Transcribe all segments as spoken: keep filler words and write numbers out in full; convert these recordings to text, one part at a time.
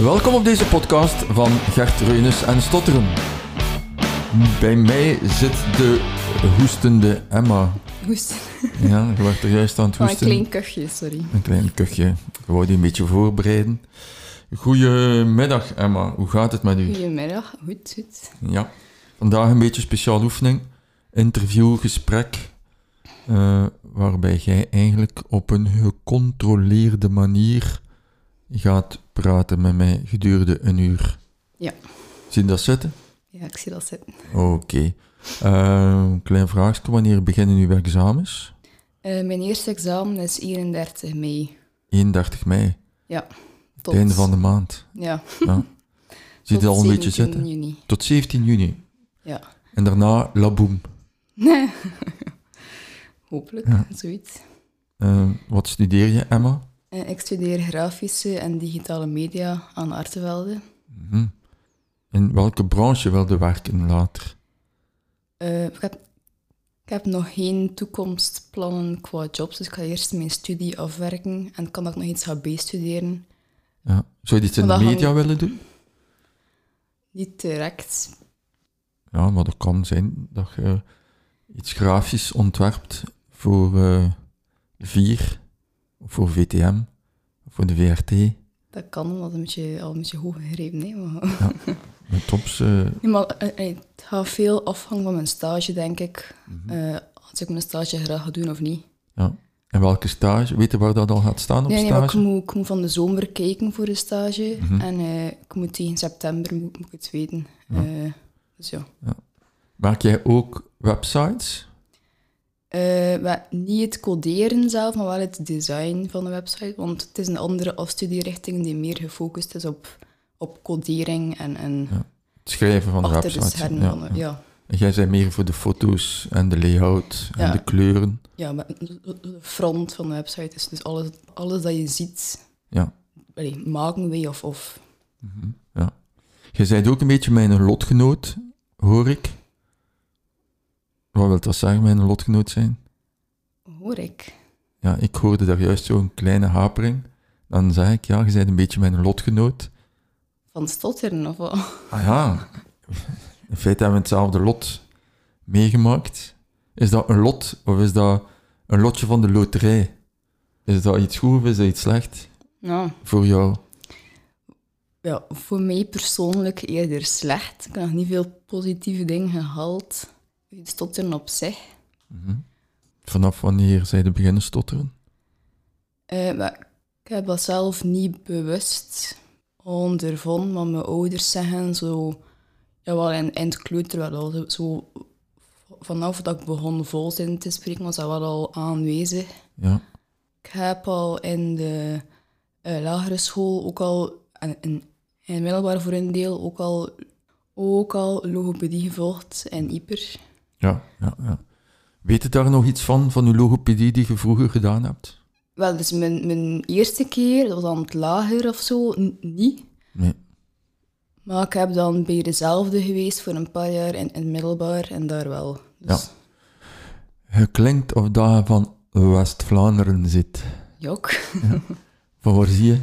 Welkom op deze podcast van Gert, Reunus en Stotteren. Bij mij zit de hoestende Emma. Hoesten. Ja, je werd er juist aan het hoesten. Oh, een klein kuchje, sorry. Een klein kuchje. Ik wou die een beetje voorbereiden. Goedemiddag Emma, hoe gaat het met u? Goedemiddag, goed, goed. Ja, vandaag een beetje speciaal oefening. Interview, gesprek, uh, waarbij jij eigenlijk op een gecontroleerde manier gaat praten met mij gedurende een uur. Ja. Zie je dat zitten? Ja, ik zie dat zitten. Oké. Okay. Uh, klein vraagje, wanneer beginnen uw examens? Uh, mijn eerste examen is eenendertig mei. eenendertig mei? Ja. Tot het einde van de maand. Ja. ja. Zie je dat al een beetje zitten? Juni. Tot zeventien juni. Ja. En daarna laboem. Nee. Hopelijk, ja. Zoiets. Uh, wat studeer je, Emma? Uh, ik studeer grafische en digitale media aan Artevelde. Mm-hmm. In welke branche wil je werken later? Uh, ik, heb, ik heb nog geen toekomstplannen qua jobs, dus ik ga eerst mijn studie afwerken en kan ook nog iets gaan bijstuderen. Ja. Zou je dit in de media hang... willen doen? Niet direct. Ja, maar dat kan zijn dat je iets grafisch ontwerpt voor uh, vier, of voor V T M, of voor de V R T. Dat kan, omdat het een beetje, al een beetje hoog gegrepen is. Maar... Ja, met tops... Uh... Nee, maar uh, het gaat veel afhangen van mijn stage, denk ik. Mm-hmm. Uh, als ik mijn stage graag ga doen of niet. Ja. En welke stage? Weet je waar dat al gaat staan op nee, nee, stage? Ik moet, ik moet van de zomer kijken voor de stage. Mm-hmm. En uh, ik moet tegen september moet, moet ik het weten. Ja. Uh, dus ja. ja. Maak jij ook websites? Uh, niet het coderen zelf, maar wel het design van de website. Want het is een andere afstudierichting die meer gefocust is op, op codering en, en ja. het schrijven van de website. Ja, ja. ja. En jij bent meer voor de foto's en de layout en ja. de kleuren. Ja, maar de front van de website is dus alles, alles dat je ziet. Ja. Allee, maken wij of of. Mm-hmm. Ja. Jij bent ook een beetje mijn lotgenoot, hoor ik. Wat wil dat zeggen, mijn lotgenoot zijn? Hoor ik? Ja, ik hoorde daar juist zo'n kleine hapering. Dan zeg ik, ja, je bent een beetje mijn lotgenoot. Van Stotteren of wat? Ah ja, in feite hebben we hetzelfde lot meegemaakt. Is dat een lot, of is dat een lotje van de loterij? Is dat iets goed of is dat iets slecht? Ja. Voor jou? Ja, voor mij persoonlijk eerder slecht. Ik heb nog niet veel positieve dingen gehaald. Stotteren op zich. Mm-hmm. Vanaf wanneer zij de beginnen stotteren? Uh, maar ik heb dat zelf niet bewust ondervonden, maar mijn ouders zeggen zo... Ja, wel in, in het kleuter wel al. Zo, vanaf dat ik begon volzin te spreken, was dat wel al aanwezig. Ja. Ik heb al in de uh, lagere school ook al... En, en, en middelbaar voor een deel ook al, ook al logopedie gevolgd in Ieper. Ja, ja, ja. Weet je daar nog iets van, van de logopedie die je vroeger gedaan hebt? Wel, dus mijn, mijn eerste keer, dat was dan het lager of zo, n- niet. Nee. Maar ik heb dan bij dezelfde geweest voor een paar jaar in, in middelbaar en daar wel. Dus... Ja. Je klinkt of dat je van West-Vlaanderen zit. Jok. Ja. Van waar zie je?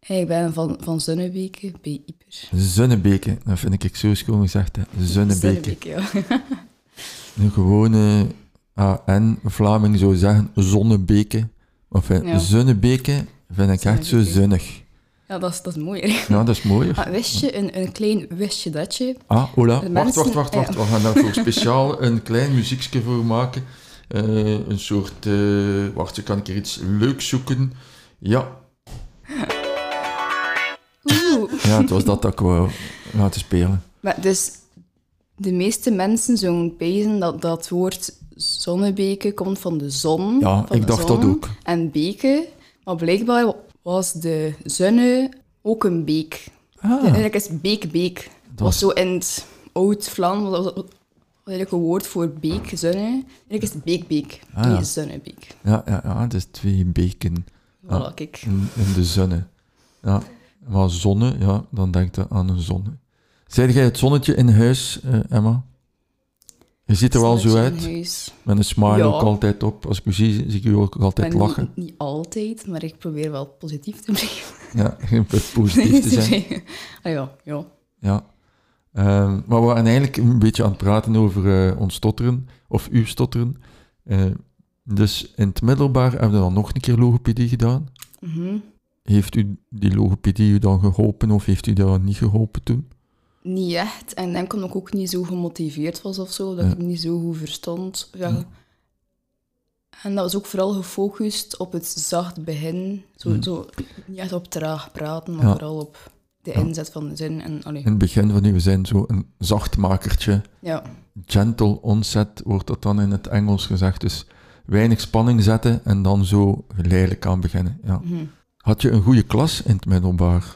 Hey, ik ben van, van Zonnebeke bij Ieper. Zonnebeke, dat vind ik zo schoon gezegd. Hè. Zonnebeke. Zonnebeke, ja. Een gewone A N-Vlaming zou zeggen Zonnebeke. Of ja. Zonnebeke vind ik echt zo zinnig. Ja, dat is, dat is mooier. Ja, dat is mooier. Ah, wist je, een, een klein wistje dat je... Ah, hola. Mensen... Wacht, wacht, wacht, wacht. Ja. We gaan daarvoor speciaal een klein muziekje voor maken. Uh, een soort... Uh, wacht, ik kan een keer iets leuks zoeken. Ja. Oeh. Ja, het was dat dat ik wou laten spelen. Maar dus, de meeste mensen zo'n pezen dat dat woord zonnebeke komt van de zon. Ja, ik dacht dat ook. En beken, maar blijkbaar... was de zonne ook een beek. Ah. Eigenlijk is beek-beek. Dat was... was zo in het Oud-Vlaanderen, dat was eigenlijk een woord voor beek, zonne. Eigenlijk is het beek-beek, ah, ja. Niet zonnebeek. Ja, ja, ja, dus twee beken. Voilà, ja, kijk. In, in de zonne. Ja, maar zonne, ja, dan denk je aan een zonne. Zijde jij het zonnetje in huis, Emma? Je ziet er wel zo uit, huis. Met een smile ja. ook altijd op. Als ik u zie, zie ik u ook altijd ben lachen. Niet, niet altijd, maar ik probeer wel positief te blijven. Ja, je probeert positief nee, te zijn. Ah ja, ja. ja. Uh, maar we waren eigenlijk een beetje aan het praten over uh, ons stotteren, of uw stotteren. Uh, dus in het middelbaar hebben we dan nog een keer logopedie gedaan. Mm-hmm. Heeft u die logopedie u dan geholpen, of heeft u dat niet geholpen toen? Niet echt. En dan kon ik ook niet zo gemotiveerd was of zo, dat ja. ik niet zo goed verstond. Ja. Ja. En dat was ook vooral gefocust op het zacht begin. Zo, ja. zo, niet echt op traag praten, maar ja. vooral op de ja. inzet van de zin. En, in het begin van uw zin, zo een zachtmakertje. Ja. Gentle onset wordt dat dan in het Engels gezegd. Dus weinig spanning zetten en dan zo geleidelijk aan beginnen. Ja. Ja. Had je een goede klas in het middelbaar?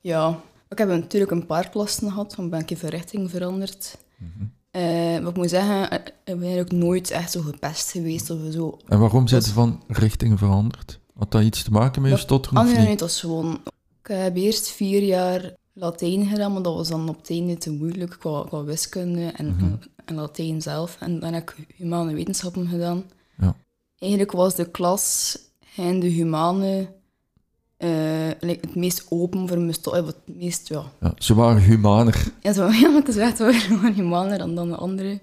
Ja. Ik heb natuurlijk een paar klassen gehad, want ben ik even richting veranderd. Mm-hmm. uh, wat ik moet zeggen, ik ben eigenlijk nooit echt zo gepest geweest of zo. En waarom zijn ze van richting veranderd? Had dat iets te maken met dat, je stotteren? Nee, nee, dat was gewoon... Ik heb eerst vier jaar Latijn gedaan, maar dat was dan op het einde te moeilijk qua, qua wiskunde en, mm-hmm. en Latijn zelf. En dan heb ik humane wetenschappen gedaan. Ja. Eigenlijk was de klas en de humane... Uh, like het meest open voor mijn stof, het meest, ja. ja. Ze waren humaner. Ja, zo, ja, maar het is echt wel humaner dan, dan de anderen.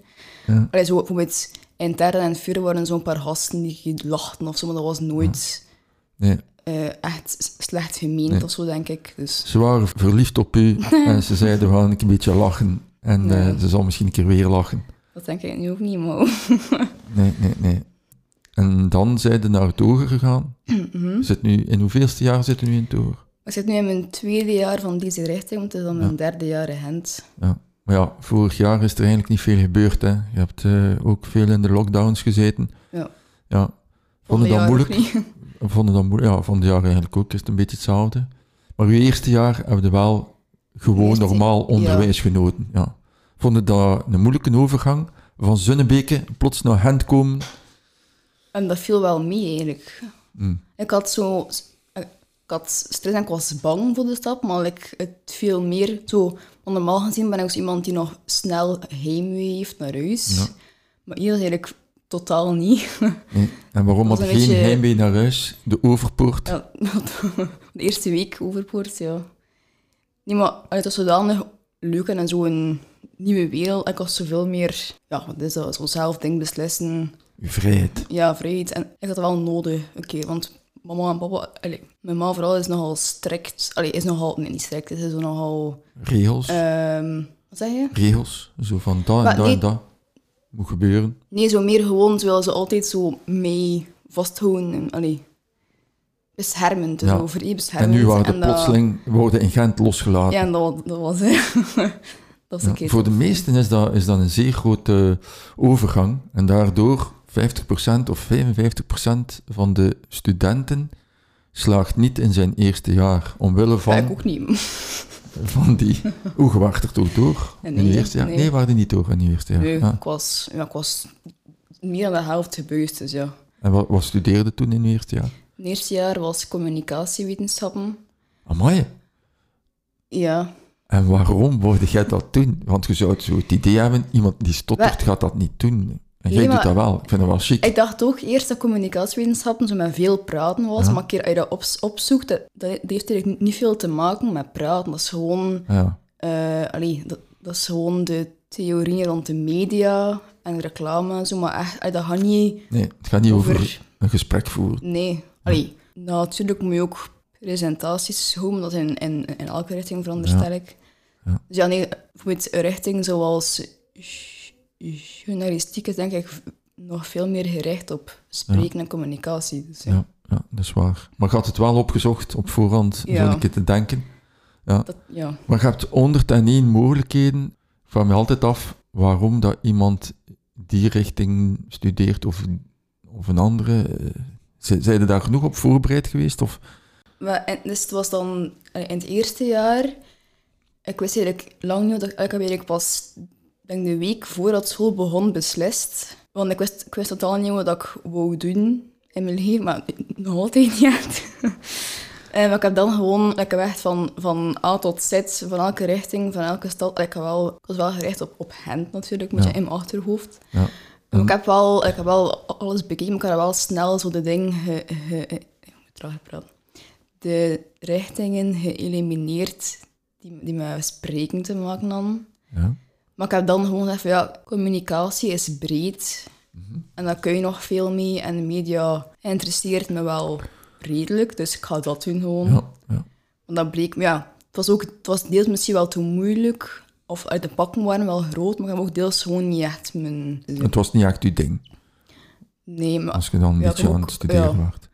Ja. Allee, zo bijvoorbeeld in Terra en Vuren waren zo'n paar gasten die lachten of zo, maar dat was nooit ja. nee. uh, echt slecht gemeend nee. of zo, denk ik. Dus. Ze waren verliefd op u en ze zeiden, we gaan een beetje lachen. En nee. uh, ze zal misschien een keer weer lachen. Dat denk ik nu ook niet, maar... nee, nee, nee. En dan zijn ze naar het hoger gegaan. Mm-hmm. Zit nu, in hoeveelste jaar zit u nu in het hoger? Ik zit nu in mijn tweede jaar van deze richting, want het is dan mijn ja. derde jaar in Gent. Ja. Maar ja, vorig jaar is er eigenlijk niet veel gebeurd. Hè. Je hebt uh, ook veel in de lockdowns gezeten. Ja. ja. Vond je dat moeilijk? Vond je dat moeilijk? Ja, van het jaar eigenlijk ook. Is het een beetje hetzelfde. Maar uw eerste jaar hebben we wel gewoon eerste... normaal onderwijs ja. genoten. Ja. Vond je dat een moeilijke overgang? Van Zonnebeke plots naar Gent komen... En dat viel wel mee, eigenlijk. Mm. Ik had zo... Ik had stress en ik was bang voor de stap, maar ik, het viel meer... Zo, normaal gezien ben ik dus iemand die nog snel heimwee heeft naar huis. Ja. Maar hier was eigenlijk totaal niet. Nee. En waarom had je geen beetje... heimwee naar huis? De overpoort? Ja, de eerste week overpoort, ja. Nee, maar het was zodanig leuk en zo'n nieuwe wereld. Ik had zoveel meer... Ja, wat is dat? Zo'n zelfding beslissen... Uw vrijheid. Ja, vrijheid. En ik had dat wel nodig. Oké, okay, want mama en papa... Allee, mijn ma vooral is nogal strikt. Allee, is nogal... Nee, niet strikt. Is zo nogal... Regels. Um, wat zeg je? Regels. Zo van dat maar en dat nee, en dat. Moet gebeuren. Nee, zo meer gewoon. Ze willen ze altijd zo mee vasthouden. En, allee, beschermend. Dus ja. Over je beschermend. En nu waren en de plotseling dat... worden in Gent losgelaten. Ja, en dat, dat was... dat was een ja, voor de meesten is dat, is dat een zeer grote overgang. En daardoor... vijftig procent of vijfenvijftig procent van de studenten slaagt niet in zijn eerste jaar. Omwille van... Ja, ik ook niet. Van die... Oeh, je waart er toch door? Nee, in je eerste jaar? Nee, nee waren die niet door in je eerste jaar? Nee, ja. ik, was, ja, ik was meer dan de helft gebeurd, dus ja. En wat, wat studeerde toen in je eerste jaar? In het eerste jaar was communicatiewetenschappen. Amai. Ja. En waarom wilde jij dat doen? Want je zou zo het idee hebben, iemand die stottert gaat dat niet doen. En jij nee, doet dat wel. Ik vind dat wel chic. Ik dacht ook eerst dat communicatiewetenschappen zo met veel praten was, ja. maar een keer als je dat op, opzoekt, dat, dat heeft eigenlijk niet veel te maken met praten. Dat is gewoon, ja. uh, allee, dat, dat is gewoon de theorieën rond de media en reclame en zo, maar echt, dat gaat niet... Nee, het gaat niet over, over een gesprek voeren. Nee. Allee, ja. nou, natuurlijk moet je ook presentaties houden, dat is in, in, in elke richting veronderstel ik. Ja. Ja. Dus ja, nee, bijvoorbeeld een richting zoals... Journalistiek is denk ik nog veel meer gericht op spreken ja. en communicatie. Dus ja. Ja, ja, dat is waar. Maar je had het wel opgezocht op voorhand, ja. zou ik het te denken. Ja. Dat, ja. Maar je hebt honderd en één mogelijkheden. Ik vraag me altijd af waarom dat iemand die richting studeert of, of een andere. Zijn ze daar genoeg op voorbereid geweest? Of? Maar, en, dus het was dan in het eerste jaar... Ik wist eigenlijk lang niet dat ik eigenlijk pas... Ik denk de week voordat school begon beslist. Want ik wist, ik wist totaal niet wat ik wou doen in mijn leven, maar nog altijd niet. En ik heb dan gewoon, ik heb echt van, van A tot Z, van elke richting, van elke stad. Ik, heb wel, ik was wel gericht op, op Gent natuurlijk, moet ja. je in mijn achterhoofd. Ja. Um. Ik, heb wel, ik heb wel alles bekeken, maar ik heb wel snel zo de dingen... Ge, ge, ik moet trager praten. De richtingen geëlimineerd die, die met spreken te maken hadden. Ja. Maar ik heb dan gewoon gezegd van ja, communicatie is breed. Mm-hmm. En daar kun je nog veel mee. En de media interesseert me wel redelijk, dus ik ga dat doen gewoon. Ja, ja. Want dat bleek me, ja, het was, ook, het was deels misschien wel te moeilijk. Of uit de pakken waren wel groot, maar ik heb ook deels gewoon niet echt mijn... Het was niet echt uw ding? Nee, maar... Als je dan een ja, beetje ook, aan het studeren ja. werd.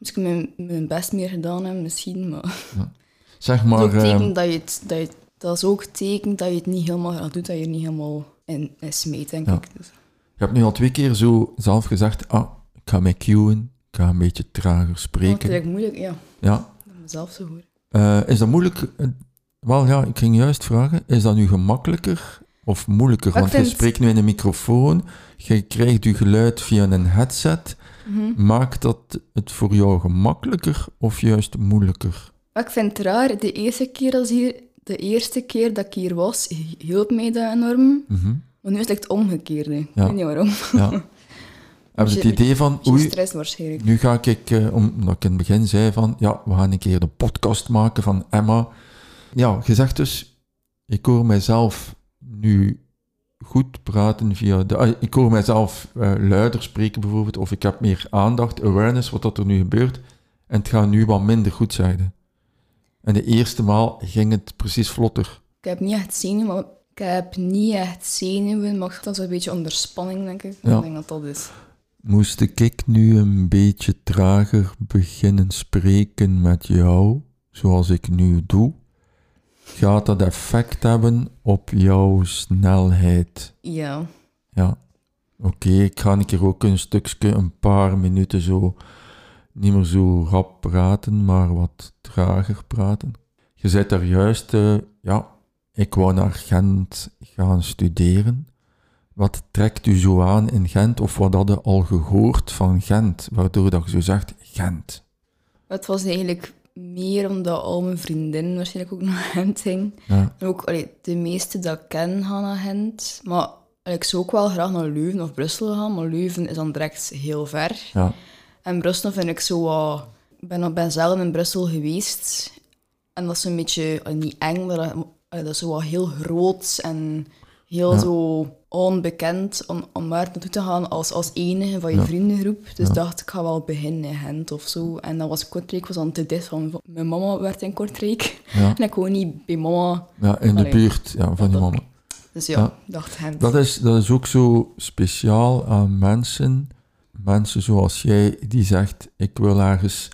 Als ik mijn, mijn best meer gedaan heb, misschien, maar... Ja. Zeg maar... Dat is ook teken dat je het... Dat je, dat is ook teken dat je het niet helemaal graag doet, dat je er niet helemaal in, in smeet, denk ja. ik. Dus. Je hebt nu al twee keer zo zelf gezegd, ah, ik ga mij cueen, ik ga een beetje trager spreken. Oh, dat is eigenlijk moeilijk, ja. Ja. Dat mezelf zo hoor. Uh, is dat moeilijk... Wel ja, ik ging juist vragen, is dat nu gemakkelijker of moeilijker? Want je spreekt nu in een microfoon, je krijgt je geluid via een headset. Mm-hmm. Maakt dat het voor jou gemakkelijker of juist moeilijker? Ik vind het raar, de eerste keer, als hier, de eerste keer dat ik hier was, hielp mij dat enorm. Mm-hmm. Maar nu is het omgekeerd, ik ja. weet niet waarom. Ja. Heb je het idee van, oei, nu ga ik, eh, omdat ik in het begin zei van, ja, we gaan een keer de podcast maken van Emma... Ja, gezegd dus, ik hoor mijzelf nu goed praten via... De, ik hoor mijzelf uh, luider spreken bijvoorbeeld, of ik heb meer aandacht, awareness, wat dat er nu gebeurt. En het gaat nu wat minder goed zijn. En de eerste maal ging het precies vlotter. Ik heb niet echt zenuwen, maar ik heb niet echt zenuwen, maar dat is een beetje onder spanning, denk ik. Ja. Ik denk dat dat is. Moest ik nu een beetje trager beginnen spreken met jou, zoals ik nu doe? Gaat dat effect hebben op jouw snelheid? Ja. Ja. Oké, okay, ik ga een keer ook een stukje, een paar minuten zo, niet meer zo rap praten, maar wat trager praten. Je zei daar juist, uh, ja, ik wou naar Gent gaan studeren. Wat trekt u zo aan in Gent? Of wat had je al gehoord van Gent, waardoor dat je zo zegt, Gent? Het was eigenlijk... Meer omdat al mijn vriendinnen waarschijnlijk ook naar Gent gingen. Ja. En ook allee, de meeste dat ik ken gaan naar Gent. Maar allee, ik zou ook wel graag naar Leuven of Brussel gaan, maar Leuven is dan direct heel ver. Ja. En Brussel vind ik zo wat... Ik ben, ben zelden in Brussel geweest. En dat is een beetje, allee, niet eng, maar allee, dat is zo wat heel groot en heel ja. zo onbekend om, om daar naartoe te gaan als, als enige van je ja. vriendengroep. Dus ja. dacht ik, ga wel beginnen in Gent of zo. En dan was Kortrijk was dan te dicht van, van mijn mama werd in Kortrijk. Ja. En ik woon niet bij mama. Ja, in maar de buurt ja, van je mama. Dus ja, ja. dacht Gent. Dat is, dat is ook zo speciaal aan mensen. Mensen zoals jij, die zegt, ik wil ergens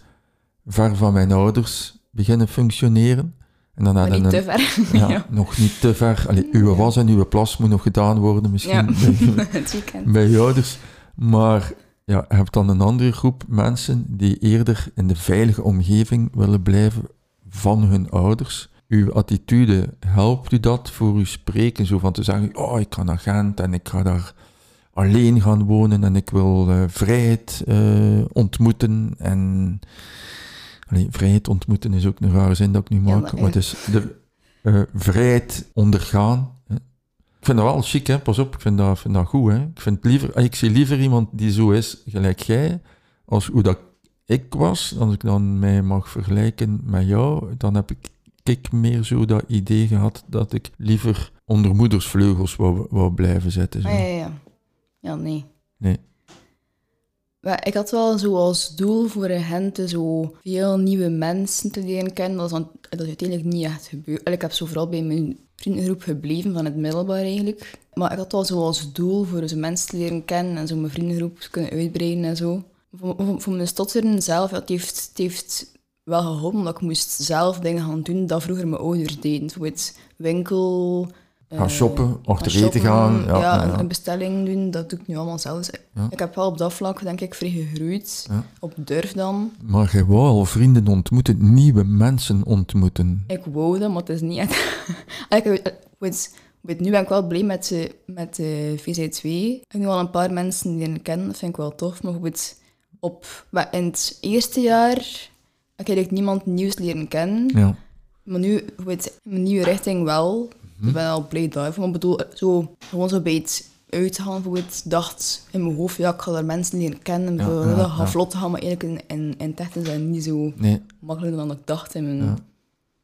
ver van mijn ouders beginnen functioneren. En dan maar niet een, te ver. Ja, ja. Nog niet te ver. Allee, uw was en uw plas moet nog gedaan worden misschien. Ja, het weekend. Bij je ouders. Maar ja, je hebt dan een andere groep mensen die eerder in de veilige omgeving willen blijven van hun ouders. Uw attitude, helpt u dat voor uw spreken? Zo van te zeggen, oh, ik ga naar Gent en ik ga daar alleen gaan wonen en ik wil uh, vrijheid uh, ontmoeten en... Allee, vrijheid ontmoeten is ook een rare zin dat ik nu maak, ja, maar, ja. maar het is de uh, vrijheid ondergaan. Hè. Ik vind dat wel chic, hè? Pas op, ik vind dat, vind dat goed. Hè? Ik, vind liever, ik zie liever iemand die zo is, gelijk jij, als hoe dat ik was. Als ik dan mij mag vergelijken met jou, dan heb ik, ik meer zo dat idee gehad dat ik liever onder moedersvleugels wou, wou blijven zitten. Zo. Ah, ja, ja, ja. nee. Nee. Ik had wel zo als doel voor Gent zo veel nieuwe mensen te leren kennen. Dat is, dat is uiteindelijk niet echt gebeurd. Ik heb zo vooral bij mijn vriendengroep gebleven, van het middelbaar eigenlijk. Maar ik had wel zo als doel voor zo mensen te leren kennen en zo mijn vriendengroep kunnen uitbreiden en zo. Voor, voor, voor mijn stotteren zelf, ja, het, heeft, het heeft wel geholpen, omdat ik moest zelf dingen gaan doen dat vroeger mijn ouders deden. Bijvoorbeeld winkel... Gaan shoppen, achter eten gaan. Ja, ja, ja, een bestelling doen, dat doe ik nu allemaal zelf. Ja. Ik heb wel op dat vlak, denk ik, vrij gegroeid. Ja. Op durf dan. Maar je wou al vrienden ontmoeten, nieuwe mensen ontmoeten. Ik wou dat, maar het is niet echt... ik weet, weet, nu ben ik wel blij met, met uh, V Z twee. Ik heb nu al een paar mensen die ik ken, dat vind ik wel tof. Maar goed, op, in het eerste jaar... ik eigenlijk niemand nieuws leren kennen. Ja. Maar nu, weet, mijn nieuwe richting wel. Mm-hmm. Ik ben al blij daarvoor. Maar ik bedoel, zo, gewoon zo bij het uitgaan, voor het dacht in mijn hoofd, ja, ik ga daar mensen leren kennen. Ja, ja, dat gaat ja. vlot gaan, maar eigenlijk in, in, in het echt is dat niet zo nee. makkelijker dan ik dacht in mijn... Ja.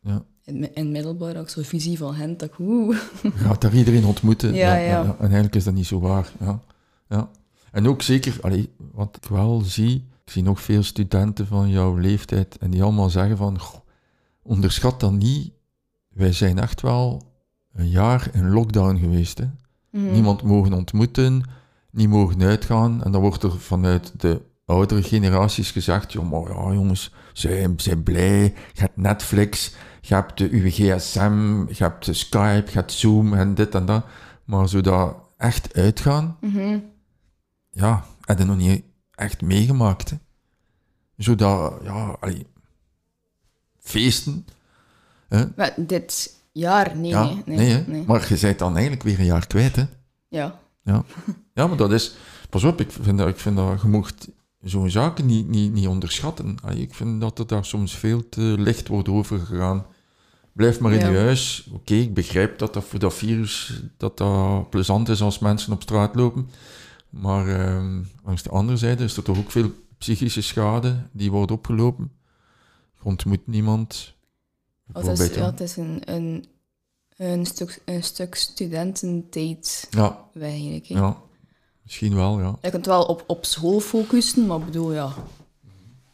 Ja. In het middelbaar had ik zo'n visie van hen, dat ik oeh... Je gaat daar iedereen ontmoeten. Ja, ja, ja. Ja. En eigenlijk is dat niet zo waar. Ja. Ja. En ook zeker, allee, wat ik wel zie, ik zie nog veel studenten van jouw leeftijd en die allemaal zeggen van, goh, onderschat dat niet, wij zijn echt wel een jaar in lockdown geweest. Hè. Mm. Niemand mogen ontmoeten, niet mogen uitgaan. En dan wordt er vanuit de oudere generaties gezegd, ja, maar ja, jongens, zijn, zijn blij, je hebt Netflix... Je hebt de U W G S M, je hebt de Skype, je hebt Zoom en dit en dat. Maar zodat echt uitgaan, mm-hmm. ja, heb je nog niet echt meegemaakt. Hè. Zodat, ja, allee, feesten. Hè. Maar dit jaar, nee. Ja, nee, nee, nee, nee. Maar je bent dan eigenlijk weer een jaar kwijt, hè? Ja. Ja, ja maar dat is... Pas op, ik vind dat, ik vind dat je mocht... Zo'n zaken niet, niet, niet onderschatten. Allee, ik vind dat er daar soms veel te licht wordt over gegaan. Blijf maar in ja. je huis. Oké, okay, ik begrijp dat dat voor dat virus dat dat plezant is als mensen op straat lopen. Maar um, langs de andere zijde is er toch ook veel psychische schade die wordt opgelopen. Je ontmoet niemand. Oh, dat is, ja, het is een, een, een, stuk, een stuk studententijd ja. eigenlijk. Ja. Misschien wel, ja. Je kunt wel op, op school focussen, maar ik bedoel, ja.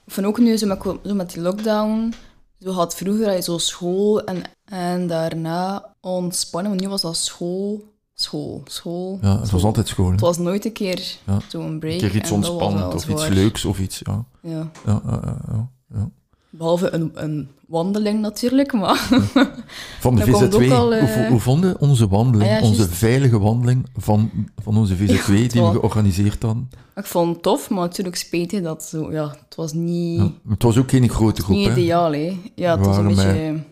Van ook nu, zo met, zo met die lockdown, zo had vroeger had je zo school en, en daarna ontspannen, maar nu was dat school, school, school. Ja, het school. Was altijd school. Hè? Het was nooit een keer ja. zo'n break. Een keer iets ontspannend of iets leuks of iets, ja. Ja. Ja, ja, ja, ja, ja. Behalve een, een wandeling natuurlijk, maar... Ja. Van de V Z twee, al, uh... hoe, hoe vonden onze wandeling, ah, ja, onze just... veilige wandeling van, van onze V Z twee ja, die was... we georganiseerd hadden? Ik vond het tof, maar natuurlijk spijtig dat zo, ja, het was niet... Ja, het was ook geen grote groep, niet ideaal, hè? Ja, het we was een beetje...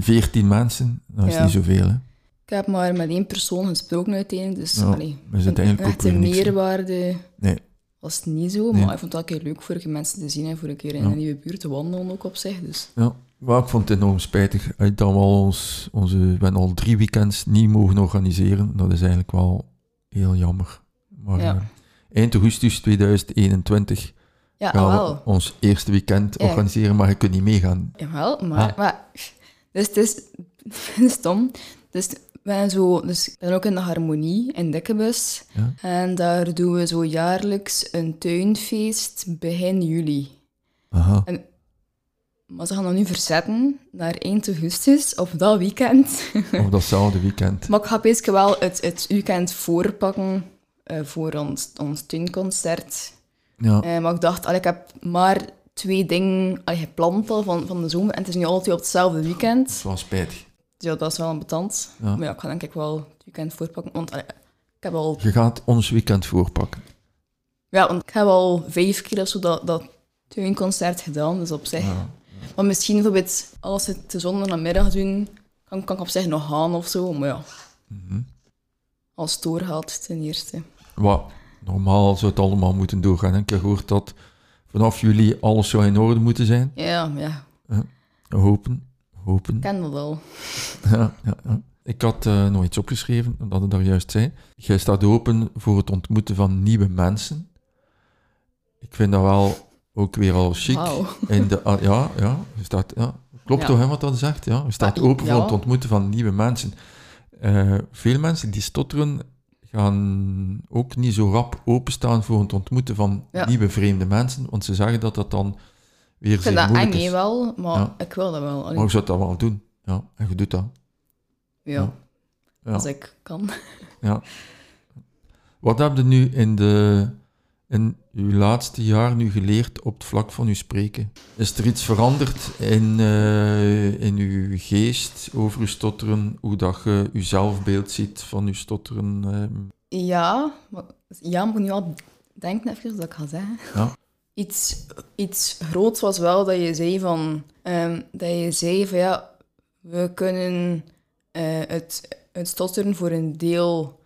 veertien mensen, dat is ja. niet zoveel, hè? Ik heb maar met één persoon gesproken uiteindelijk, dus ja, allee, is het een echte meerwaarde... Nee. Was het niet zo, nee. maar ik vond het ook heel leuk voor mensen te zien en voor een keer in ja. een nieuwe buurt te wandelen ook op zich. Dus. Ja, maar ik vond het enorm spijtig dat we al, ons, onze, we hebben al drie weekends niet mogen organiseren. Dat is eigenlijk wel heel jammer. Maar ja. uh, eind augustus twintig eenentwintig ja, gaan we ons eerste weekend ja. organiseren, maar je kunt niet meegaan. Jawel, maar... Ah. maar dus het is, het is stom. Dus... Ben zo, dus ik ben ook in de Harmonie, in Dikkebus. Ja. En daar doen we zo jaarlijks een tuinfeest begin juli. Aha. En, maar ze gaan dat nu verzetten naar één augustus, op dat weekend. Op datzelfde weekend. Maar ik ga best wel het, het weekend voorpakken uh, voor ons, ons tuinconcert. Ja. Uh, maar ik dacht, al, ik heb maar twee dingen al gepland al van, van de zomer. En het is nu altijd op hetzelfde weekend. Dat is wel spijtig. Ja, dat is wel ambetant. Ja. Maar ja, ik ga denk ik wel het weekend voorpakken. Want allee, ik heb al... Je gaat ons weekend voorpakken. Ja, want ik heb al vijf keer of zo dat, dat tuinconcert gedaan, dus op zich. Ja, ja. Maar misschien bijvoorbeeld, als het de zondagmiddag doen, kan, kan ik op zich nog gaan of zo. Maar ja, mm-hmm. als het doorgaat ten eerste. Wat, normaal zou het allemaal moeten doorgaan. Ik heb gehoord dat vanaf juli alles zou in orde moeten zijn. Ja, ja. ja hopen. Hopen. Ik ken dat al. Ja, ja, ja. Ik had uh, nog iets opgeschreven, omdat ik daar juist zei. Jij staat open voor het ontmoeten van nieuwe mensen. Ik vind dat wel ook weer al chic. Wow. In de, uh, ja, ja, je staat, ja. Klopt ja. toch, hè, wat dat zegt? Ja, je staat ah, open ja. voor het ontmoeten van nieuwe mensen. Uh, veel mensen die stotteren gaan ook niet zo rap openstaan voor het ontmoeten van ja. nieuwe vreemde mensen, want ze zeggen dat dat dan... Ik vind dat eng, he, wel, maar ja. ik wil dat wel. Allee. Maar je zou dat wel doen. Ja, en je doet dat. Ja, ja. als ja. ik kan. Ja. Wat heb je nu in, de, in uw laatste jaar nu geleerd op het vlak van uw spreken? Is er iets veranderd in, uh, in uw geest over uw stotteren? Hoe dat je uw zelfbeeld ziet van uw stotteren? Uh... Ja, maar ja, moet ik nu al denken even dat ik ga zeggen. Ja. Iets, iets groots was wel dat je zei van, um, dat je zei van ja, we kunnen uh, het, het stotteren voor een deel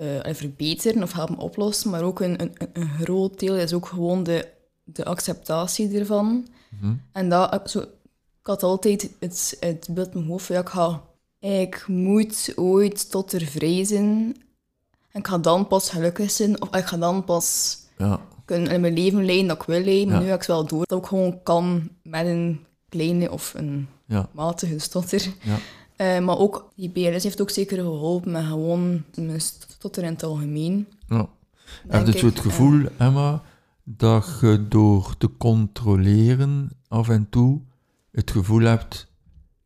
uh, verbeteren of helpen oplossen, maar ook een, een, een groot deel is ook gewoon de, de acceptatie ervan. Mm-hmm. En dat, zo, ik had altijd het, het beeld in mijn hoofd van, ja, ik, ga, ik moet ooit tot er vrezen. En ik ga dan pas gelukkig zijn. Of ik ga dan pas ja. kunnen in mijn leven leiden dat ik wil leiden. Maar ja. nu heb ik wel door dat ik gewoon kan met een kleine of een ja. matige stotter. Ja. Uh, maar ook, die B L S heeft ook zeker geholpen met gewoon mijn stotter in het algemeen. Ja. Heb je het gevoel, en... Emma, dat je door te controleren af en toe het gevoel hebt,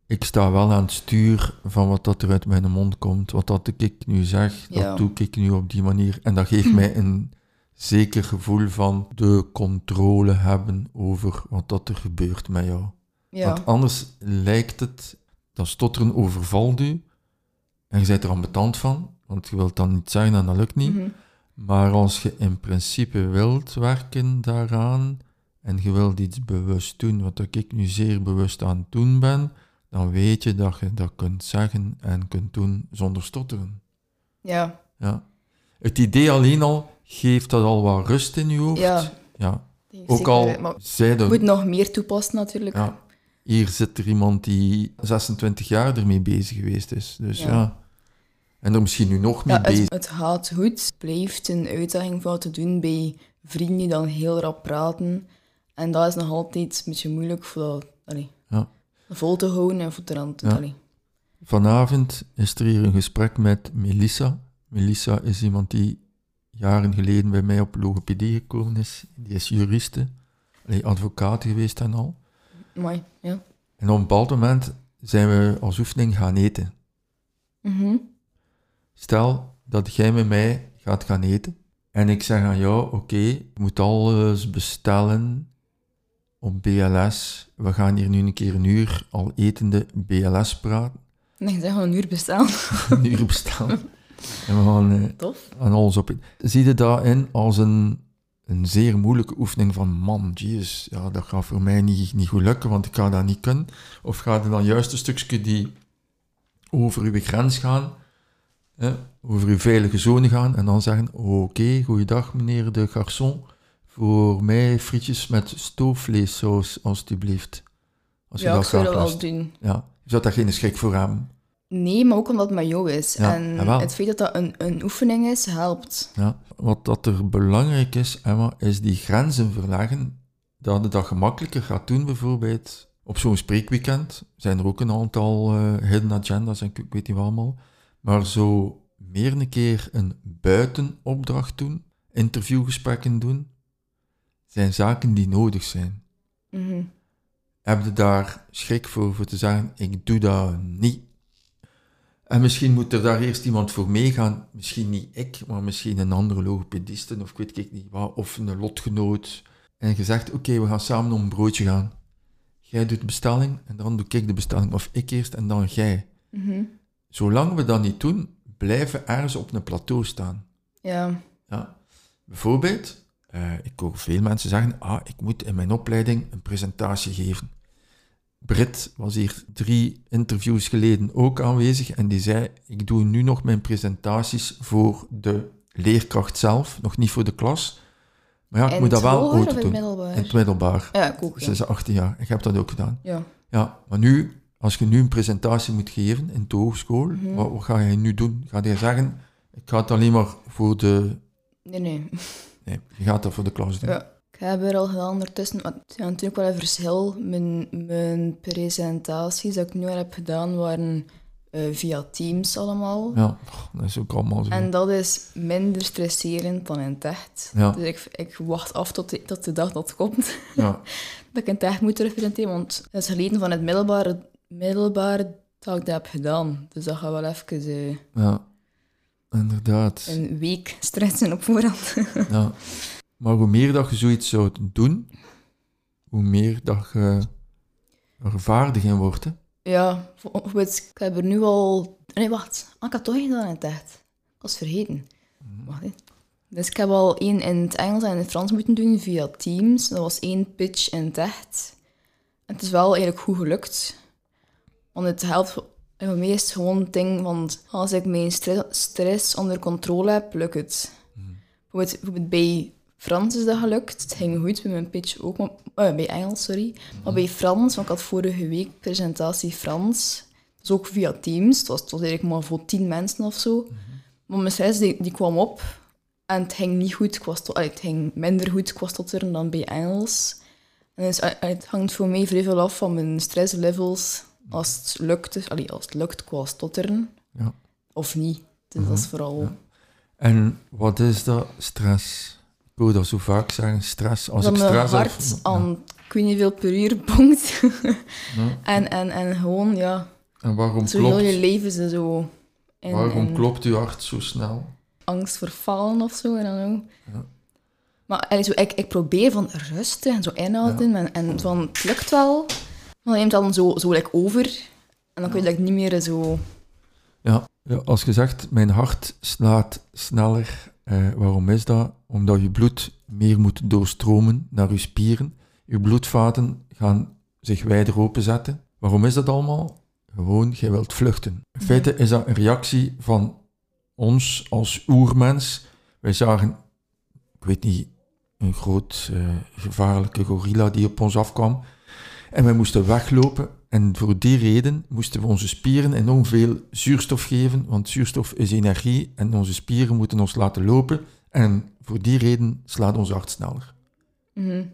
ik sta wel aan het stuur van wat dat er uit mijn mond komt, wat dat ik nu zeg, ja. dat doe ik nu op die manier. En dat geeft hm. mij een zeker gevoel van de controle hebben over wat dat er gebeurt met jou. Ja. Want anders lijkt het... Dan stotteren overvalt u en je bent er ambetant van, want je wilt dan niet zeggen en dat lukt niet. Mm-hmm. Maar als je in principe wilt werken daaraan en je wilt iets bewust doen, wat ik nu zeer bewust aan het doen ben, dan weet je dat je dat kunt zeggen en kunt doen zonder stotteren. Ja. ja. Het idee alleen al geeft dat al wat rust in je hoofd. Ja. ja. Ook zeker, al maar zij dat... moet nog meer toepassen natuurlijk. Ja. Hier zit er iemand die zesentwintig jaar ermee bezig geweest is. Dus ja. ja. En er misschien nu nog mee ja, bezig. Het, het gaat goed. Het blijft een uitdaging voor te doen bij vrienden die dan heel rap praten. En dat is nog altijd een beetje moeilijk voor dat, allee, ja. vol te houden en voor te randen. Ja. Vanavond is er hier een gesprek met Melissa. Melissa is iemand die jaren geleden bij mij op logopedie gekomen is. Die is juriste, allee, advocaat geweest en al. Mooi, ja. En op een bepaald moment zijn we als oefening gaan eten. Mm-hmm. Stel dat jij met mij gaat gaan eten en ik zeg aan jou, oké, okay, je moet alles bestellen op B L S. We gaan hier nu een keer een uur al etende B L S praten. Nee, zeg gewoon een uur bestellen. Een uur bestellen. En we gaan eh, Tof. aan alles op. Zie je dat in als een... Een zeer moeilijke oefening van, man, jezus, ja, dat gaat voor mij niet, niet goed lukken, want ik ga dat niet kunnen. Of gaat er dan juist een stukje die over uw grens gaan, hè, over uw veilige zone gaan, en dan zeggen, oké, okay, goeiedag meneer de garçon, voor mij frietjes met stoofvleessaus, alstublieft. Als ja, je dat ik zou dat wel doen. Ja, je zou daar geen schrik voor hebben. Nee, maar ook omdat het met jou is. Ja, en jawel. Het feit dat dat een, een oefening is, helpt. Ja. Wat dat er belangrijk is, Emma, is die grenzen verleggen. Dat je dat gemakkelijker gaat doen, bijvoorbeeld. Op zo'n spreekweekend zijn er ook een aantal uh, hidden agendas en ik weet niet wat allemaal. Maar zo meer een keer een buitenopdracht doen, interviewgesprekken doen, zijn zaken die nodig zijn. Mm-hmm. Heb je daar schrik voor, voor te zeggen, ik doe dat niet. En misschien moet er daar eerst iemand voor meegaan. Misschien niet ik, maar misschien een andere logopediste of ik weet ik niet wat, of een lotgenoot. En je zegt, oké, okay, we gaan samen om een broodje gaan. Jij doet de bestelling en dan doe ik de bestelling. Of ik eerst en dan jij. Mm-hmm. Zolang we dat niet doen, blijven we ergens op een plateau staan. Ja. ja. Bijvoorbeeld, uh, ik hoor veel mensen zeggen, ah, ik moet in mijn opleiding een presentatie geven. Brit was hier drie interviews geleden ook aanwezig en die zei, ik doe nu nog mijn presentaties voor de leerkracht zelf, nog niet voor de klas. Maar ja, ik en moet dat wel ooit doen. In het middelbaar? In het middelbaar. Ja, ik ook. Ze is achttien jaar. Ik heb dat ook gedaan. Ja. ja. Maar nu, als je nu een presentatie moet geven in de hogeschool, mm-hmm. wat, wat ga je nu doen? Ga je zeggen, ik ga het alleen maar voor de... Nee, nee. Nee, je gaat dat voor de klas doen. Ja. Ik heb er al gedaan ondertussen, maar het is natuurlijk wel een verschil. Mijn, mijn presentaties dat ik nu al heb gedaan, waren uh, via Teams allemaal. Ja, dat is ook allemaal zo. En dat is minder stresserend dan in het echt. Ja. Dus ik, ik wacht af tot de, tot de dag dat komt. Ja. Dat ik in het echt moet representeren, want dat is geleden van het middelbare, middelbare dat ik dat heb gedaan. Dus dat gaat wel even... Uh, ja, inderdaad. Een week stressen op voorhand. Ja. Maar hoe meer dat je zoiets zou doen, hoe meer dat je er vaardig in wordt. Hè? Ja, ik heb er nu al... Nee, wacht. Ah, ik had toch geen gedaan in het echt. Ik was vergeten. Wacht hè. Dus ik heb al één in het Engels en in het Frans moeten doen via Teams. Dat was één pitch in het echt. En het is wel eigenlijk goed gelukt. Want het helpt voor mij is het gewoon het ding, want als ik mijn stress onder controle heb, lukt het. Bijvoorbeeld bij... Frans is dat gelukt. Het ging goed bij mijn pitch ook, maar, uh, bij Engels, sorry. Maar bij Frans, want ik had vorige week presentatie Frans. Dus ook via Teams. Het was, het was eigenlijk maar voor tien mensen of zo. Maar mijn cijfers, die, die kwam op. En het ging niet goed. Ik was tot, allee, het ging minder goed qua stotteren dan bij Engels. En dus, allee, het hangt voor mij vrij veel af van mijn stresslevels. Als het lukt, allee, als het lukt qua stotteren. Ja. Of niet. Dus uh-huh. dat is vooral... Ja. En wat is dat stress? Ik wil dat zo vaak zeggen, stress. Als dat ik stress mijn hart heb, aan ja. ik weet niet veel per uur bonkt. ja. en, en, en gewoon, ja... En waarom zo klopt... Heel je leven is zo... En, waarom en klopt je hart zo snel? Angst voor falen of zo, en dan ook. Ja. Maar allee, zo, ik, ik probeer van rusten en zo inhouden. Ja. En, en van, het lukt wel. Maar dan neemt het dan zo, zo like, over. En dan kun je dat like, niet meer zo... Ja. Ja, als gezegd, mijn hart slaat sneller. Eh, waarom is dat? Omdat je bloed meer moet doorstromen naar je spieren. Je bloedvaten gaan zich wijder openzetten. Waarom is dat allemaal? Gewoon, jij wilt vluchten. In feite is dat een reactie van ons als oermens. Wij zagen, ik weet niet, een groot eh, gevaarlijke gorilla die op ons afkwam. En wij moesten weglopen. En voor die reden moesten we onze spieren enorm veel zuurstof geven, want zuurstof is energie en onze spieren moeten ons laten lopen. En voor die reden slaat ons hart sneller. Mm-hmm.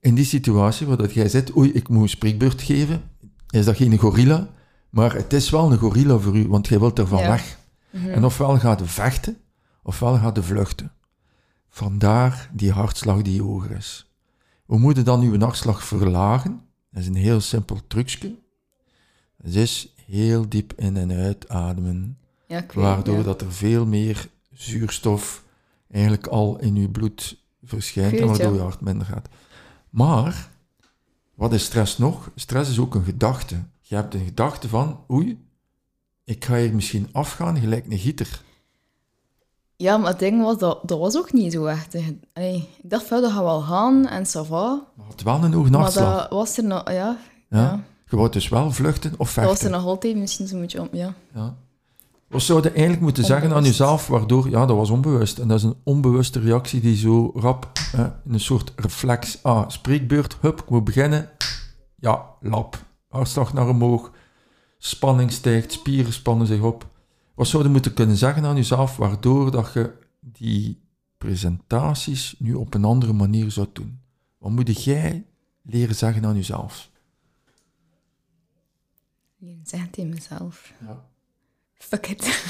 In die situatie waar dat jij zit, oei, ik moet een spreekbeurt geven, is dat geen gorilla, maar het is wel een gorilla voor u, want jij wilt ervan ja. weg. Mm-hmm. En ofwel gaat het vechten, ofwel gaat het vluchten. Vandaar die hartslag die hoger is. We moeten dan uw hartslag verlagen. Dat is een heel simpel trucje. Het is heel diep in- en uitademen. Ja, ik weet, waardoor ja. dat er veel meer zuurstof eigenlijk al in je bloed verschijnt. Weet, en waardoor ja. je hart minder gaat. Maar, wat is stress nog? Stress is ook een gedachte. Je hebt een gedachte van, oei, ik ga hier misschien afgaan gelijk een gieter. Ja, maar het ding was, dat, dat was ook niet zo echt. Allee, ik dacht, dat gaat wel gaan en ça va. Maar het was een hoge nachtslag. Maar dat was er nog, ja, ja. ja. Je wou dus wel vluchten of vechten. Dat was er nog altijd, misschien zo'n beetje om, ja. ja. Wat zou je eigenlijk moeten onbewust. zeggen aan jezelf, waardoor, ja, dat was onbewust. En dat is een onbewuste reactie die zo rap, eh, een soort reflex, ah, spreekbeurt, hup, we beginnen. Ja, lap. Hartslag naar omhoog. Spanning stijgt, spieren spannen zich op. Wat zou je moeten kunnen zeggen aan jezelf, waardoor dat je die presentaties nu op een andere manier zou doen? Wat moet jij leren zeggen aan jezelf? Leren zeggen tegen mezelf. Ja. Fuck it.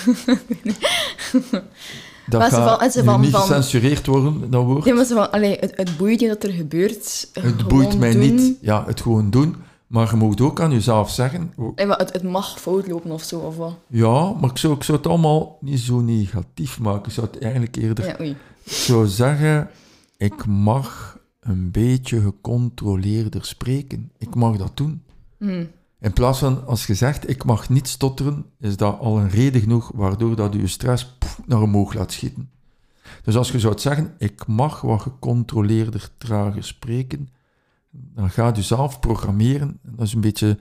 Dat gaat niet gecensureerd worden, dat woord. Ja, maar van, allee, het, het boeit je dat er gebeurt. Het boeit mij doen. niet. Ja, het gewoon doen. Maar je moet ook aan jezelf zeggen... Nee, maar het, het mag fout lopen of zo, of wat? Ja, maar ik zou, ik zou het allemaal niet zo negatief maken. Ik zou het eigenlijk eerder... Ja, oei. Ik zou zeggen, ik mag een beetje gecontroleerder spreken. Ik mag dat doen. Mm. In plaats van, als je zegt, ik mag niet stotteren, is dat al een reden genoeg waardoor dat je stress poef, naar omhoog laat schieten. Dus als je zou zeggen, ik mag wat gecontroleerder, trager spreken... Dan ga je zelf programmeren. Dat is een beetje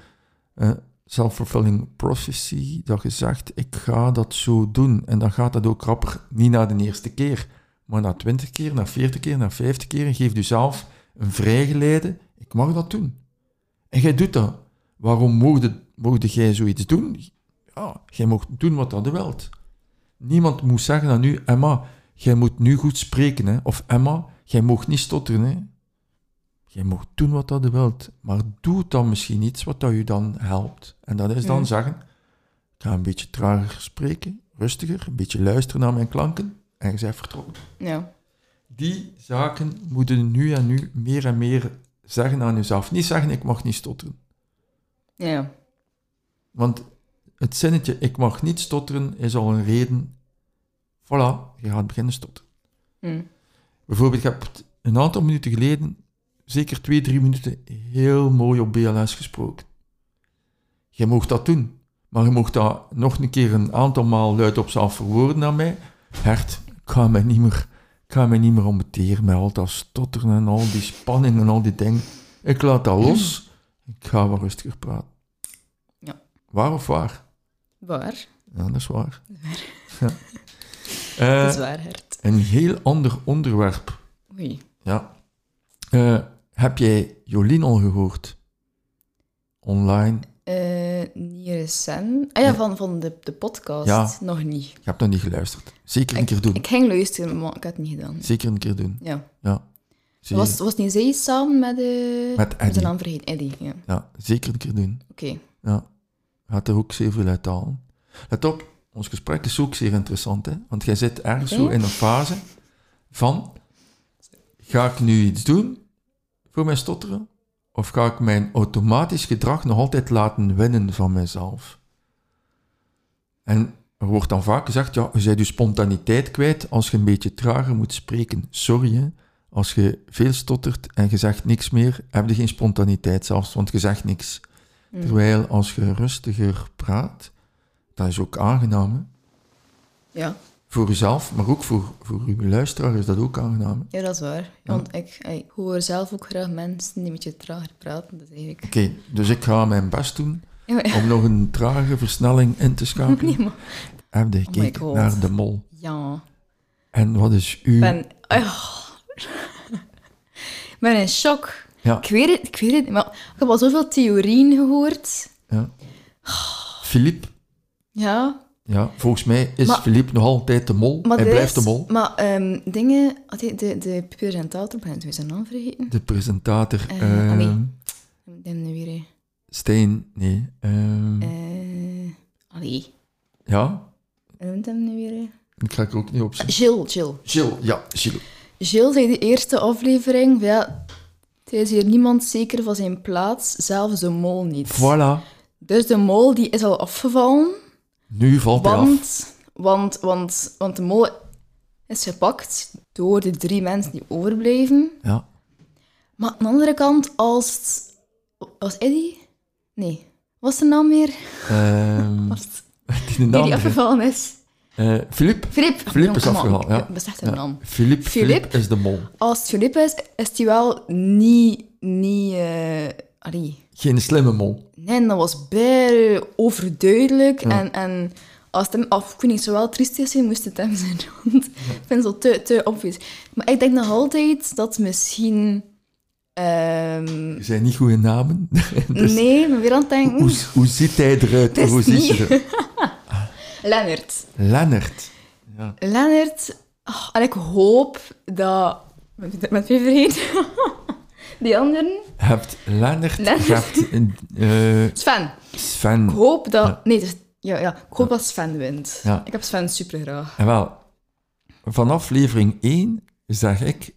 uh, self-fulfilling prophecy. Dat je zegt, ik ga dat zo doen. En dan gaat dat ook rapper. Niet na de eerste keer, maar na twintig keer, na veertig keer, na vijftig keer. En geef jezelf een vrijgeleide. Ik mag dat doen. En jij doet dat. Waarom mocht jij zoiets doen? Ja, jij mag doen wat je wilt. Niemand moet zeggen aan u, Emma, jij moet nu goed spreken. Hè? Of Emma, jij mag niet stotteren. Hè? Je mag doen wat dat je wilt, maar doe dan misschien iets wat dat je dan helpt. En dat is dan ja. zeggen, ik ga een beetje trager spreken, rustiger, een beetje luisteren naar mijn klanken en je bent vertrokken. Ja. Die zaken moeten nu en nu meer en meer zeggen aan jezelf. Niet zeggen, ik mag niet stotteren. Ja. Want het zinnetje, ik mag niet stotteren, is al een reden. Voilà, je gaat beginnen stotteren. Ja. Bijvoorbeeld, ik heb een aantal minuten geleden... Zeker twee, drie minuten heel mooi op B L S gesproken. Je mag dat doen, maar je mag dat nog een keer een aantal maal luid op zelf verwoorden aan mij. Gert, ik ga mij niet meer, ik ga mij niet meer ombeteren met al dat stotteren en al die spanning en al die dingen. Ik laat dat los, ik ga wat rustiger praten. Ja. Waar of waar? Waar. Ja, dat is waar. Waar. Ja. Uh, dat is waar, Gert. Een heel ander onderwerp. Oei. Ja. Uh, heb jij Jolien al gehoord? Online? Uh, niet recent. Ah ja, nee. van, van de, de podcast. Ja. Nog niet. Je hebt nog niet geluisterd. Zeker een ik, keer doen. Ik ging luisteren, maar ik had het niet gedaan. Zeker een keer doen. Ja. Ja. Was, was niet zij samen met... Uh, met Eddie. Met zijn naam vergeten, Eddie. Ja. Ja, zeker een keer doen. Oké. Okay. Ja. Gaat er ook zeer veel uit halen. Let op, ons gesprek is ook zeer interessant, hè? Want jij zit ergens okay. zo in een fase van... Ga ik nu iets doen voor mijn stotteren? Of ga ik mijn automatisch gedrag nog altijd laten winnen van mezelf? En er wordt dan vaak gezegd, ja, je bent je spontaniteit kwijt als je een beetje trager moet spreken. Sorry, hè? Als je veel stottert en je zegt niks meer, heb je geen spontaniteit zelfs, want je zegt niks. Mm. Terwijl als je rustiger praat, dat is ook aangenaam, hè? Ja. Voor jezelf, maar ook voor, voor uw luisteraar is dat ook aangenaam. Hè? Ja, dat is waar. Ja. Want ik, ik hoor zelf ook graag mensen die een beetje trager praten. Dus eigenlijk... Oké, okay, dus ik ga mijn best doen ja, ja. om nog een trage versnelling in te schakelen. Nee, maar... Heb je gekeken oh naar de mol? Ja. En wat is uw... Ben... Oh. Ik ben in shock. Ja. Ik weet het, ik weet het, maar ik heb al zoveel theorieën gehoord. Ja. Philippe. Ja. Ja, volgens mij is maar, Philippe nog altijd de mol. Hij blijft is, de mol. Maar um, dingen... De, de, de presentator, ben je zijn naam vergeten? De presentator... Uh, uh, ah, nee. Ik ben nu weer... Stijn, nee. Uh, uh, allee. Ja? Ik ben hem nu weer... Ik ga er ook niet op zitten. Gilles, Gilles. Gilles, ja, Gilles. Gilles zei de eerste aflevering... Ja, er is hier niemand zeker van zijn plaats, zelfs de mol niet. Voilà. Dus de mol die is al afgevallen... Nu valt hij want, af. Want, want, want de mol is gepakt door de drie mensen die overblijven. Ja. Maar aan de andere kant, als... Was Eddie? Nee. Was de naam meer? Um, was die, naam die die afgevallen is. Uh, Filip. Filip. Ach, Filip is afgevallen, ja. Dat is echt een ja. naam. Filip, Filip is de mol. Als het Filip is, is die wel niet... niet uh, allee. Geen slimme mol. Nee, dat was bijna overduidelijk. Ja. En, en als het hem afkoening zowel triest is, moest het hem zijn. Want ja. ik vind het al te, te obvious. Maar ik denk nog altijd dat misschien... Um... Je zijn niet goede namen. Dus nee, maar weer aan het denken... Hoe, hoe ziet hij eruit? Hoe ziet niet... je Lennart. Lennart. Ja. Lennart. Oh, en ik hoop dat... Met wie vergeten? Die anderen... Hebt Lennart... Lennart. Uh, Sven. Sven. Ik hoop dat... Ja. Nee, dus, ja, ja, ik hoop ja. dat Sven wint. Ja. Ik heb Sven supergraag. En wel, vanaf aflevering één zeg ik...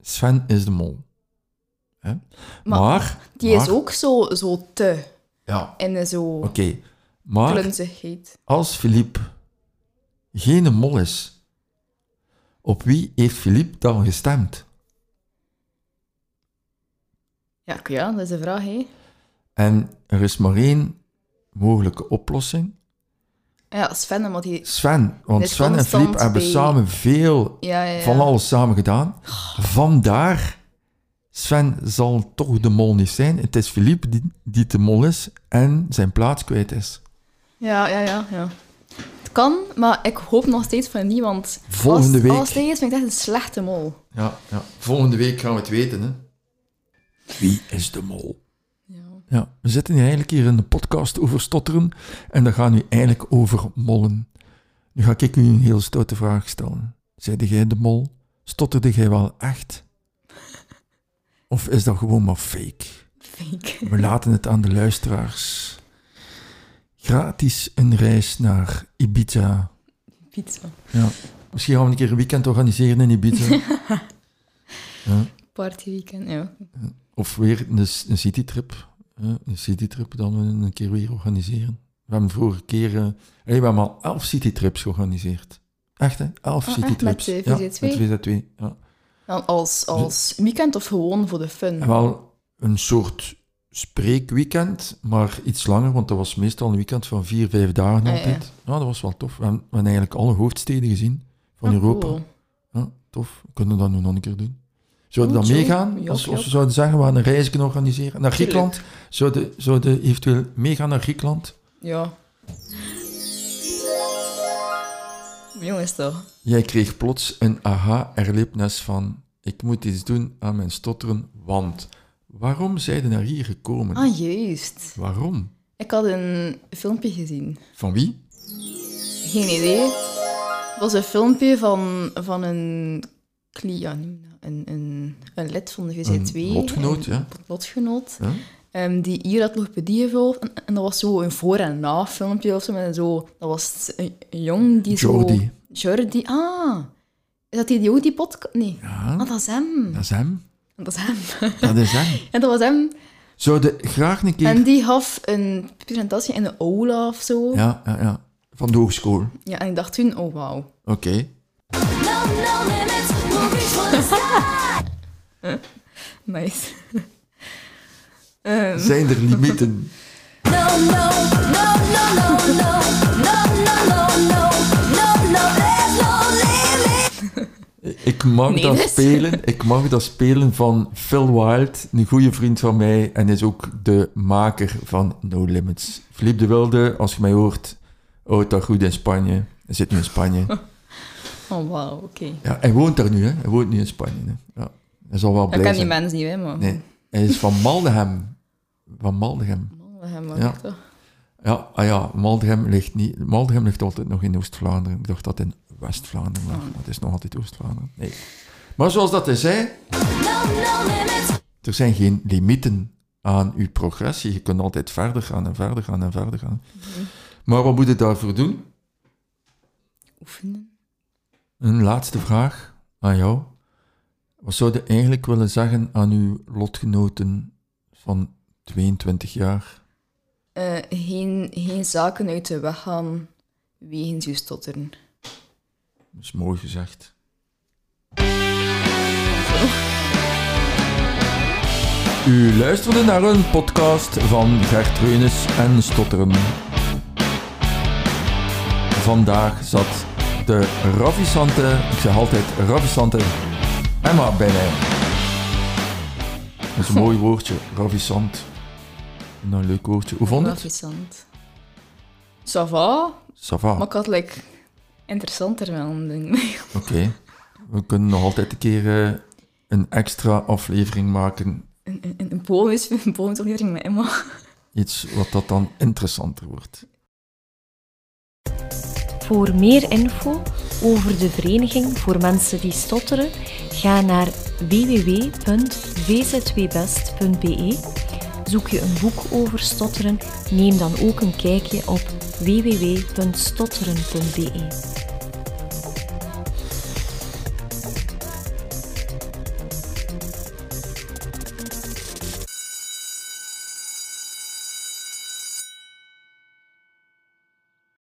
Sven is de mol. Hè? Maar, maar... Die maar, is ook zo, zo te... Ja. En zo... Oké. Okay. Maar... Klunzigheid. Als Philippe geen mol is... Op wie heeft Philippe dan gestemd? Ja, ja, dat is de vraag, hè. En er is maar één mogelijke oplossing. Ja, Sven, want die... Sven, want Sven en Filip bij... hebben samen veel ja, ja, ja. van alles samen gedaan. Vandaar, Sven zal toch de mol niet zijn. Het is Filip die, die de mol is en zijn plaats kwijt is. Ja, ja, ja, ja. Het kan, maar ik hoop nog steeds van niet, want... Volgende als, week. Als het is, vind ik echt een slechte mol. Ja, ja, volgende week gaan we het weten, hè. Wie is de mol? Ja. Ja, we zitten hier eigenlijk hier in de podcast over stotteren en dat gaat nu eigenlijk over mollen. Nu ga ik u een heel stoute vraag stellen. Zeide jij de mol? Stotterde jij wel echt? Of is dat gewoon maar fake? Fake. We laten het aan de luisteraars. Gratis een reis naar Ibiza. Ibiza. Ja. Misschien gaan we een keer een weekend organiseren in Ibiza. Ja. Partyweekend, ja. Of weer een, een citytrip. Een citytrip dat we een keer weer organiseren. We hebben vorige keer... Uh, we hebben al elf citytrips georganiseerd. Echt, hè? Elf oh, citytrips. Met V Z twee? Ja, met V Z twee, ja. Dan als, als weekend of gewoon voor de fun? En wel een soort spreekweekend, maar iets langer, want dat was meestal een weekend van vier, vijf dagen altijd. Ah, ja. Ja, dat was wel tof. We hebben, we hebben eigenlijk alle hoofdsteden gezien van oh, Europa. Cool. Ja, tof. We kunnen dat nu nog een keer doen. Zouden we dan meegaan? Als we zouden zeggen, we gaan een reis kunnen organiseren. Naar Griekenland? Zouden we eventueel meegaan naar Griekenland? Ja. Jongens toch? Jij kreeg plots een aha-erlevenis van... ik moet iets doen aan mijn stotteren, want... Waarom zijn ze naar hier gekomen? Ah, juist. Waarom? Ik had een filmpje gezien. Van wie? Geen idee. Het was een filmpje van, van een cliënt, een, een, een lid van de V Z twee. Een lotgenoot, een, ja. Een lotgenoot, ja. Um, die hier had logopedie gevolgd. En, en dat was zo een voor- en na-filmpje of zo. Met zo, dat was een, een jong die zo... Jordi. Jordi, ah. Is dat die ook die podcast? Nee. Ja. Ah, dat is hem. Dat is hem. Dat is hem. Dat is hem. En dat was hem. Zouden graag een keer... En die gaf een presentatie in de aula of zo. Ja, ja, ja. Van de hogeschool. Ja, en ik dacht toen, oh wauw. Oké. Okay. Nice. um. Zijn er limieten? No, no, no, no, no, no, no, no, no, no, no, there's no limit. Ik mag, nee, dat dus. spelen, ik mag dat spelen van Phil Wild, een goede vriend van mij, en is ook de maker van No Limits. Philippe de Wilde, als je mij hoort, houdt dat goed in Spanje. Hij zit nu in Spanje. Oh, wauw, oké. Okay. Ja, hij woont daar nu, hè. Hij woont nu in Spanje. Hè. Ja, hij zal wel blij zijn. Dat kan die mens niet, hè, man. Nee, hij is van Maldegem. Van Maldegem. Maldegem, wat ja. toch? Ja, ah ja, Maldegem ligt niet... Maldegem ligt altijd nog in Oost-Vlaanderen. Ik dacht dat in... West-Vlaanderen, maar het is nog altijd Oost-Vlaanderen. Nee. Maar zoals dat hij zei, er zijn geen limieten aan uw progressie. Je kunt altijd verder gaan en verder gaan en verder gaan. Mm-hmm. Maar wat moet je daarvoor doen? Oefenen. Een laatste vraag aan jou. Wat zou je eigenlijk willen zeggen aan uw lotgenoten van tweeëntwintig jaar? Uh, geen, geen zaken uit de weg gaan wegens je stotteren. Dat is mooi gezegd. U luisterde naar een podcast van Gert, Reunus en Stotteren. Vandaag zat de ravissante, ik zeg altijd ravissante, Emma bij mij. Dat is een mooi woordje, ravissant. Een leuk woordje. Hoe vond je het? Ravissant. Ça va? Ça va. Maar ik had like... interessanter wel, denk ik. Oké. Okay. We kunnen nog altijd een keer uh, een extra aflevering maken. Een, een, een bonus, een bonusaflevering met Emma. Iets wat dat dan interessanter wordt. Voor meer info over de Vereniging voor Mensen die Stotteren, ga naar w w w punt v z w best punt b e. Zoek je een boek over stotteren, neem dan ook een kijkje op w w w punt stotteren punt b e.